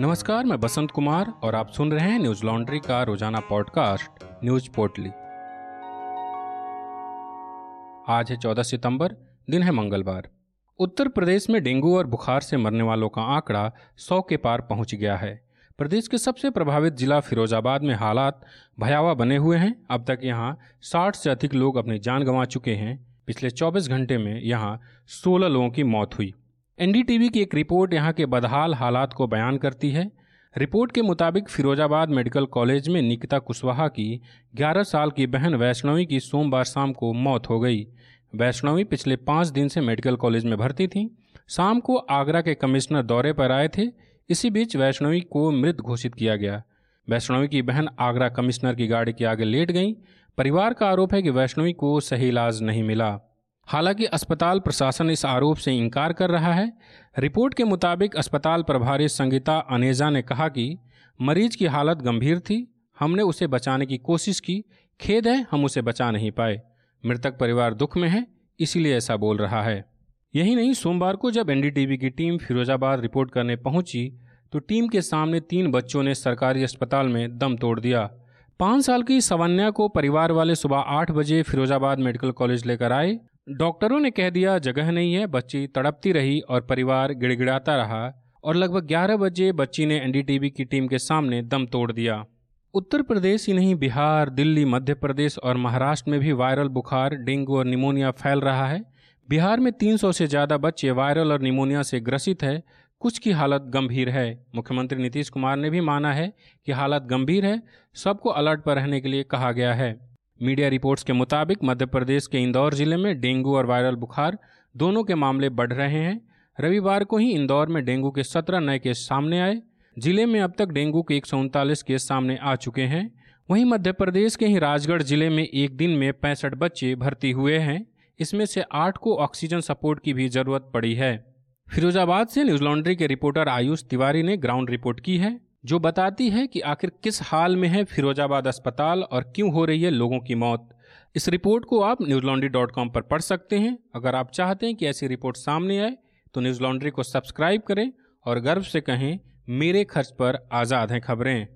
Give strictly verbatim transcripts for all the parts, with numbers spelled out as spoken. नमस्कार, मैं बसंत कुमार और आप सुन रहे हैं न्यूज लॉन्ड्री का रोजाना पॉडकास्ट न्यूज पोर्टली। आज है चौदह सितंबर, दिन है मंगलवार। उत्तर प्रदेश में डेंगू और बुखार से मरने वालों का आंकड़ा सौ के पार पहुंच गया है। प्रदेश के सबसे प्रभावित जिला फिरोजाबाद में हालात भयावह बने हुए हैं। अब तक यहाँ साठ से अधिक लोग अपनी जान गंवा चुके हैं। पिछले चौबीस घंटे में यहाँ सोलह लोगों की मौत हुई। एन डी टी वी की एक रिपोर्ट यहाँ के बदहाल हालात को बयान करती है। रिपोर्ट के मुताबिक फिरोजाबाद मेडिकल कॉलेज में निकिता कुशवाहा की ग्यारह साल की बहन वैष्णवी की सोमवार शाम को मौत हो गई। वैष्णवी पिछले पाँच दिन से मेडिकल कॉलेज में भर्ती थीं। शाम को आगरा के कमिश्नर दौरे पर आए थे। इसी बीच वैष्णवी को मृत घोषित किया गया। वैष्णवी की बहन आगरा कमिश्नर की गाड़ी के आगे लेट गई। परिवार का आरोप है कि वैष्णवी को सही इलाज नहीं मिला। हालांकि अस्पताल प्रशासन इस आरोप से इनकार कर रहा है। रिपोर्ट के मुताबिक अस्पताल प्रभारी संगीता अनेजा ने कहा कि मरीज की हालत गंभीर थी, हमने उसे बचाने की कोशिश की, खेद है हम उसे बचा नहीं पाए। मृतक परिवार दुख में है, इसीलिए ऐसा बोल रहा है। यही नहीं, सोमवार को जब एन डी टी वी की टीम फिरोजाबाद रिपोर्ट करने पहुंची तो टीम के सामने तीन बच्चों ने सरकारी अस्पताल में दम तोड़ दिया। पाँच साल की सवन्या को परिवार वाले सुबह आठ बजे फिरोजाबाद मेडिकल कॉलेज लेकर आए। डॉक्टरों ने कह दिया जगह नहीं है। बच्ची तड़पती रही और परिवार गिड़गिड़ाता रहा और लगभग ग्यारह बजे बच्ची ने एन डी टी वी की टीम के सामने दम तोड़ दिया। उत्तर प्रदेश ही नहीं, बिहार, दिल्ली, मध्य प्रदेश और महाराष्ट्र में भी वायरल बुखार, डेंगू और निमोनिया फैल रहा है। बिहार में तीन सौ से ज़्यादा बच्चे वायरल और निमोनिया से ग्रसित है। कुछ की हालत गंभीर है। मुख्यमंत्री नीतीश कुमार ने भी माना है कि हालत गंभीर है, सबको अलर्ट पर रहने के लिए कहा गया है। मीडिया रिपोर्ट्स के मुताबिक मध्य प्रदेश के इंदौर जिले में डेंगू और वायरल बुखार दोनों के मामले बढ़ रहे हैं। रविवार को ही इंदौर में डेंगू के सत्रह नए केस सामने आए। जिले में अब तक डेंगू के एक सौ उनतालीस केस सामने आ चुके हैं। वहीं मध्य प्रदेश के ही राजगढ़ जिले में एक दिन में पैंसठ बच्चे भर्ती हुए हैं। इसमें से आठ को ऑक्सीजन सपोर्ट की भी जरूरत पड़ी है। फिरोजाबाद से न्यूज लॉन्ड्री के रिपोर्टर आयुष तिवारी ने ग्राउंड रिपोर्ट की है, जो बताती है कि आखिर किस हाल में है फिरोजाबाद अस्पताल और क्यों हो रही है लोगों की मौत। इस रिपोर्ट को आप न्यूज लॉन्ड्री डॉट कॉम पर पढ़ सकते हैं। अगर आप चाहते हैं कि ऐसी रिपोर्ट सामने आए तो न्यूज लॉन्ड्री को सब्सक्राइब करें और गर्व से कहें, मेरे खर्च पर आज़ाद हैं खबरें।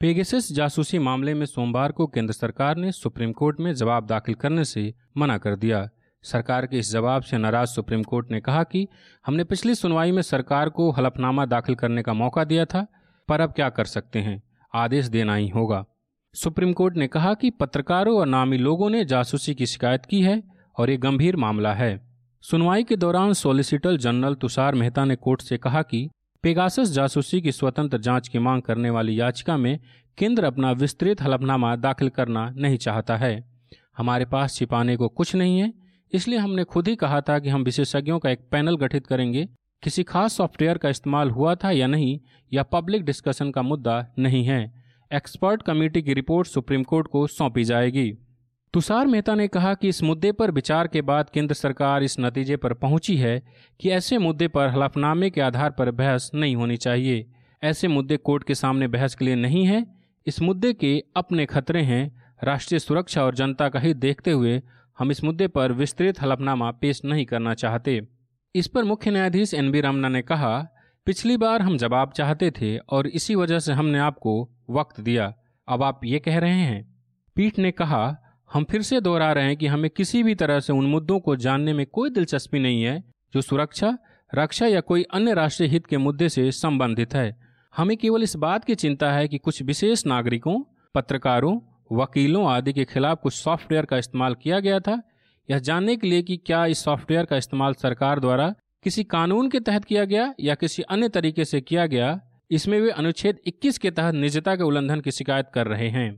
पेगेसस जासूसी मामले में सोमवार को केंद्र सरकार ने सुप्रीम कोर्ट में जवाब दाखिल करने से मना कर दिया। सरकार के इस जवाब से नाराज सुप्रीम कोर्ट ने कहा कि हमने पिछली सुनवाई में सरकार को हलफनामा दाखिल करने का मौका दिया था, पर अब क्या कर सकते हैं, आदेश देना ही होगा। सुप्रीम कोर्ट ने कहा कि पत्रकारों और नामी लोगों ने जासूसी की शिकायत की है और ये गंभीर मामला है। सुनवाई के दौरान सॉलिसिटर जनरल तुषार मेहता ने कोर्ट से कहा कि पेगासस जासूसी की स्वतंत्र जाँच की मांग करने वाली याचिका में केंद्र अपना विस्तृत हलफनामा दाखिल करना नहीं चाहता है। हमारे पास छिपाने को कुछ नहीं है, इसलिए हमने खुद ही कहा था कि हम विशेषज्ञों का एक पैनल गठित करेंगे। किसी खास सॉफ्टवेयर का इस्तेमाल हुआ था या नहीं, या पब्लिक डिस्कशन का मुद्दा नहीं है। एक्सपर्ट कमेटी की रिपोर्ट सुप्रीम कोर्ट को सौंपी जाएगी। तुषार मेहता ने कहा कि इस मुद्दे पर विचार के बाद केंद्र सरकार इस नतीजे पर पहुंची है कि ऐसे मुद्दे पर हलफनामे के आधार पर बहस नहीं होनी चाहिए। ऐसे मुद्दे कोर्ट के सामने बहस के लिए नहीं है। इस मुद्दे के अपने खतरे हैं। राष्ट्रीय सुरक्षा और जनता का हित देखते हुए हम इस मुद्दे पर विस्तृत हलफनामा पेश नहीं करना चाहते। इस पर मुख्य न्यायाधीश एन बी रमन ने कहा, पिछली बार हम जवाब चाहते थे और इसी वजह से हमने आपको वक्त दिया, अब आप ये कह रहे हैं। पीठ ने कहा, हम फिर से दोहरा रहे हैं कि हमें किसी भी तरह से उन मुद्दों को जानने में कोई दिलचस्पी नहीं है जो सुरक्षा, रक्षा या कोई अन्य राष्ट्रीय हित के मुद्दे से संबंधित है। हमें केवल इस बात की चिंता है कि कुछ विशेष नागरिकों, पत्रकारों, वकीलों आदि के खिलाफ कुछ सॉफ्टवेयर का इस्तेमाल किया गया था। यह जानने के लिए कि क्या इस सॉफ्टवेयर का इस्तेमाल सरकार द्वारा किसी कानून के तहत किया गया या किसी अन्य तरीके से किया गया, इसमें वे अनुच्छेद इक्कीस के तहत निजता के उल्लंघन की शिकायत कर रहे हैं।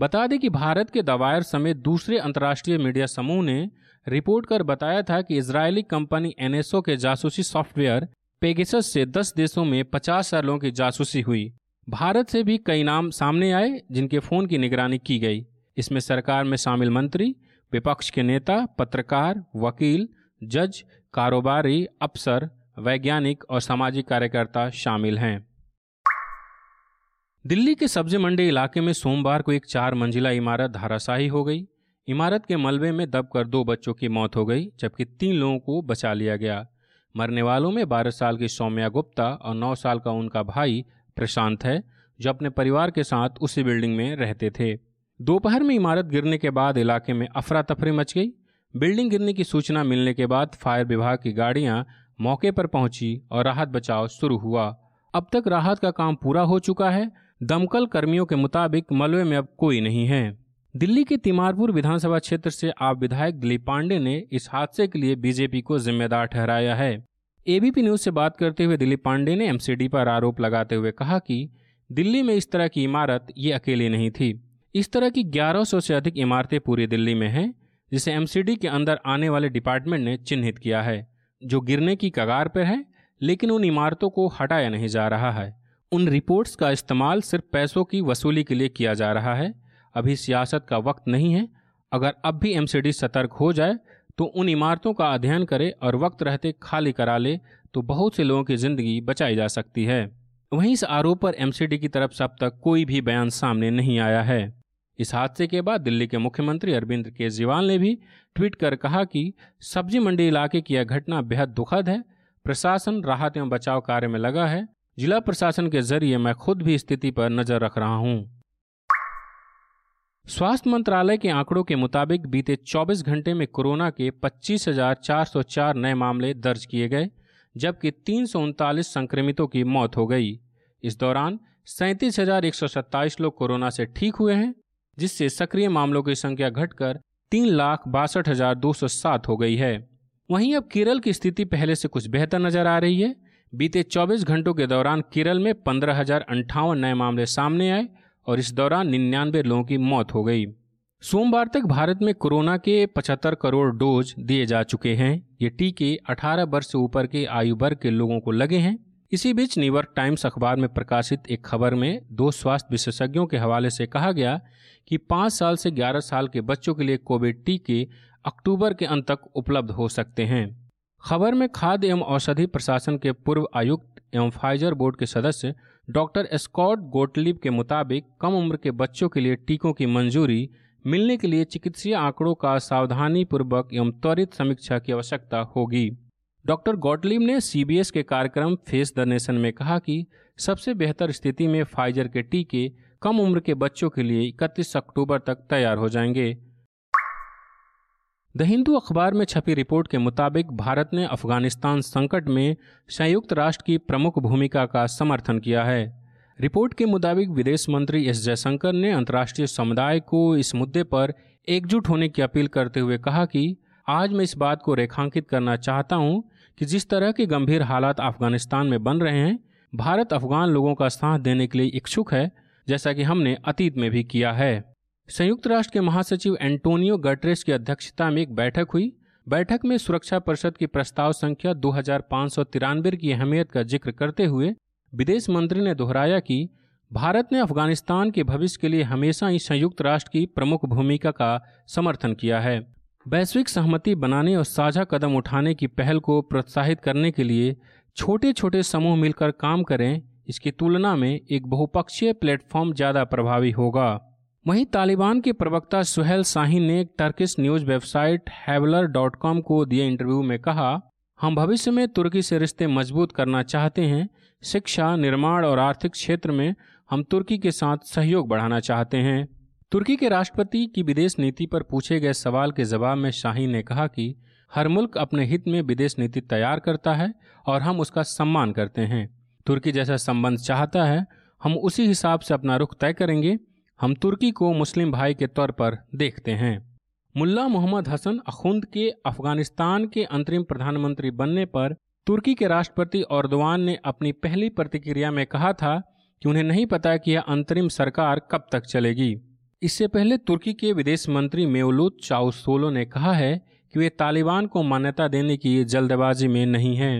बता दें कि भारत के दवायर समेत दूसरे अंतर्राष्ट्रीय मीडिया समूह ने रिपोर्ट कर बताया था कि Israeli company N S O के जासूसी सॉफ्टवेयर पेगासस से दस देशों में पचास हजार लोगों की जासूसी हुई। भारत से भी कई नाम सामने आए जिनके फोन की निगरानी की गई। इसमें सरकार में शामिल मंत्री, विपक्ष के नेता, पत्रकार, वकील, जज, कारोबारी, अफसर, वैज्ञानिक और सामाजिक कार्यकर्ता शामिल हैं। दिल्ली के सब्जी मंडी इलाके में सोमवार को एक चार मंजिला इमारत धराशायी हो गई। इमारत के मलबे में दबकर दो बच्चों की मौत हो गई, जबकि तीन लोगों को बचा लिया गया। मरने वालों में बारह साल की सौम्या गुप्ता और नौ साल का उनका भाई प्रशांत है, जो अपने परिवार के साथ उसी बिल्डिंग में रहते थे। दोपहर में इमारत गिरने के बाद इलाके में अफरा तफरी मच गई। बिल्डिंग गिरने की सूचना मिलने के बाद फायर विभाग की गाड़ियां मौके पर पहुंची और राहत बचाव शुरू हुआ। अब तक राहत का काम पूरा हो चुका है। दमकल कर्मियों के मुताबिक मलबे में अब कोई नहीं है। दिल्ली के तीमारपुर विधानसभा क्षेत्र से आप विधायक दिलीप पांडे ने इस हादसे के लिए बीजेपी को जिम्मेदार ठहराया है। एबीपी न्यूज से बात करते हुए दिलीप पांडे ने एमसीडी पर आरोप लगाते हुए कहा कि दिल्ली में इस तरह की इमारत ये अकेली नहीं थी। इस तरह की ग्यारह सौ से अधिक इमारतें पूरी दिल्ली में हैं, जिसे एमसीडी के अंदर आने वाले डिपार्टमेंट ने चिन्हित किया है, जो गिरने की कगार पर है, लेकिन उन इमारतों को हटाया नहीं जा रहा है। उन रिपोर्ट्स का इस्तेमाल सिर्फ पैसों की वसूली के लिए किया जा रहा है। अभी सियासत का वक्त नहीं है। अगर अब भी एमसीडी सतर्क हो जाए तो उन इमारतों का अध्ययन करे और वक्त रहते खाली करा ले तो बहुत से लोगों की जिंदगी बचाई जा सकती है। वहीं इस आरोप पर एमसीडी की तरफ से अब तक कोई भी बयान सामने नहीं आया है। इस हादसे के बाद दिल्ली के मुख्यमंत्री अरविंद केजरीवाल ने भी ट्वीट कर कहा कि सब्जी मंडी इलाके की यह घटना बेहद दुखद है। प्रशासन राहत एवं बचाव कार्य में लगा है। जिला प्रशासन के जरिए मैं खुद भी स्थिति पर नजर रख रहा हूं। स्वास्थ्य मंत्रालय के आंकड़ों के मुताबिक बीते चौबीस घंटे में कोरोना के पच्चीस हजार चार सौ चार नए मामले दर्ज किए गए, जबकि तीन सौ उनतालीस संक्रमितों की मौत हो गई। इस दौरान सैंतीस हजार एक सौ सत्ताईस लोग कोरोना से ठीक हुए हैं, जिससे सक्रिय मामलों की संख्या घटकर तीन लाख बासठ हजार दो सौ सात हो गई है। वहीं अब केरल की स्थिति पहले से कुछ बेहतर नजर आ रही है। बीते चौबीस घंटों के दौरान केरल में पंद्रह हजार अंठावन नए मामले सामने आए और इस दौरान निन्यानवे लोगों की मौत हो गई। सोमवार तक भारत में कोरोना के पचहत्तर करोड़ डोज दिए जा चुके हैं। ये टीके अठारह वर्ष से ऊपर के आयु वर्ग के लोगों को लगे हैं। इसी बीच न्यूयॉर्क टाइम्स अखबार में प्रकाशित एक खबर में दो स्वास्थ्य विशेषज्ञों के हवाले से कहा गया कि पाँच साल से ग्यारह साल के बच्चों के लिए कोविड टीके अक्टूबर के अंत तक उपलब्ध हो सकते हैं। खबर में खाद्य एवं औषधि प्रशासन के पूर्व आयुक्त एवं फाइजर बोर्ड के सदस्य डॉक्टर स्कॉट गोटलीब के मुताबिक कम उम्र के बच्चों के लिए टीकों की मंजूरी मिलने के लिए चिकित्सीय आंकड़ों का सावधानीपूर्वक एवं त्वरित समीक्षा की आवश्यकता होगी। डॉक्टर गॉटलीब ने सीबीएस के कार्यक्रम फेस द नेशन में कहा कि सबसे बेहतर स्थिति में फाइजर के टीके कम उम्र के बच्चों के लिए इकतीस अक्टूबर तक तैयार हो जाएंगे। द हिंदू अखबार में छपी रिपोर्ट के मुताबिक भारत ने अफगानिस्तान संकट में संयुक्त राष्ट्र की प्रमुख भूमिका का समर्थन किया है। रिपोर्ट के मुताबिक विदेश मंत्री एस जयशंकर ने अंतर्राष्ट्रीय समुदाय को इस मुद्दे पर एकजुट होने की अपील करते हुए कहा कि आज मैं इस बात को रेखांकित करना चाहता हूं कि जिस तरह के गंभीर हालात अफगानिस्तान में बन रहे हैं, भारत अफगान लोगों का साथ देने के लिए इच्छुक है, जैसा कि हमने अतीत में भी किया है। संयुक्त राष्ट्र के महासचिव एंटोनियो गटरेस की अध्यक्षता में एक बैठक हुई। बैठक में सुरक्षा परिषद की प्रस्ताव संख्या दो हजार पाँच सौ तिरानवे की अहमियत का जिक्र करते हुए विदेश मंत्री ने दोहराया कि भारत ने अफगानिस्तान के भविष्य के लिए हमेशा ही संयुक्त राष्ट्र की प्रमुख भूमिका का समर्थन किया है। वैश्विक सहमति बनाने और साझा कदम उठाने की पहल को प्रोत्साहित करने के लिए छोटे छोटे समूह मिलकर काम करें, इसकी तुलना में एक बहुपक्षीय प्लेटफॉर्म ज़्यादा प्रभावी होगा। वहीं तालिबान के प्रवक्ता सुहैल शाहीन ने Turkish news website हैवलर dot com को दिए इंटरव्यू में कहा, हम भविष्य में तुर्की से रिश्ते मजबूत करना चाहते हैं। शिक्षा, निर्माण और आर्थिक क्षेत्र में हम तुर्की के साथ सहयोग बढ़ाना चाहते हैं। तुर्की के राष्ट्रपति की विदेश नीति पर पूछे गए सवाल के जवाब में शाहीन ने कहा कि हर मुल्क अपने हित में विदेश नीति तैयार करता है और हम उसका सम्मान करते हैं। तुर्की जैसा संबंध चाहता है, हम उसी हिसाब से अपना रुख तय करेंगे। हम तुर्की को मुस्लिम भाई के तौर पर देखते हैं। मुल्ला मोहम्मद हसन अखुंद के अफगानिस्तान के अंतरिम प्रधानमंत्री बनने पर तुर्की के राष्ट्रपति एर्दोगान ने अपनी पहली प्रतिक्रिया में कहा था कि उन्हें नहीं पता कि यह अंतरिम सरकार कब तक चलेगी। इससे पहले तुर्की के विदेश मंत्री मेवलूत चावुसोग्लू ने कहा है कि वे तालिबान को मान्यता देने की जल्दबाजी में नहीं हैं।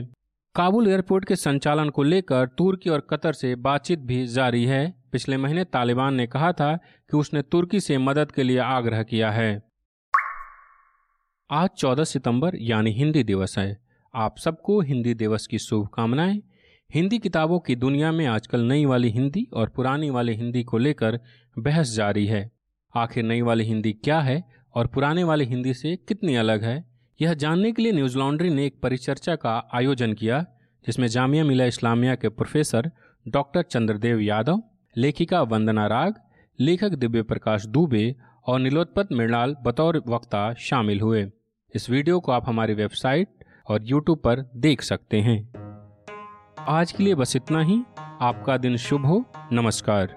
काबुल एयरपोर्ट के संचालन को लेकर तुर्की और कतर से बातचीत भी जारी है। पिछले महीने तालिबान ने कहा था कि उसने तुर्की से मदद के लिए आग्रह किया है। आज चौदह सितंबर यानी हिंदी दिवस है। आप सबको हिंदी दिवस की शुभकामनाएं। हिंदी किताबों की दुनिया में आजकल नई वाली हिंदी और पुरानी वाली हिंदी को लेकर बहस जारी है। आखिर नई वाली हिंदी क्या है और पुराने वाली हिंदी से कितनी अलग है, यह जानने के लिए न्यूज लॉन्ड्री ने एक परिचर्चा का आयोजन किया जिसमें जामिया मिलिया इस्लामिया के प्रोफेसर डॉक्टर चंद्रदेव यादव, लेखिका वंदना राग, लेखक दिव्य प्रकाश दुबे और नीलोत्पल मृणाल बतौर वक्ता शामिल हुए। इस वीडियो को आप हमारी वेबसाइट और यूट्यूब पर देख सकते हैं। आज के लिए बस इतना ही। आपका दिन शुभ हो। नमस्कार।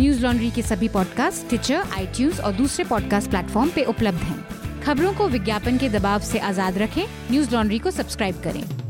न्यूज लॉन्ड्री के सभी पॉडकास्ट स्टिचर, आईट्यून्स और दूसरे पॉडकास्ट प्लेटफॉर्म पे उपलब्ध हैं। खबरों को विज्ञापन के दबाव से आजाद रखें। न्यूज लॉन्ड्री को सब्सक्राइब करें।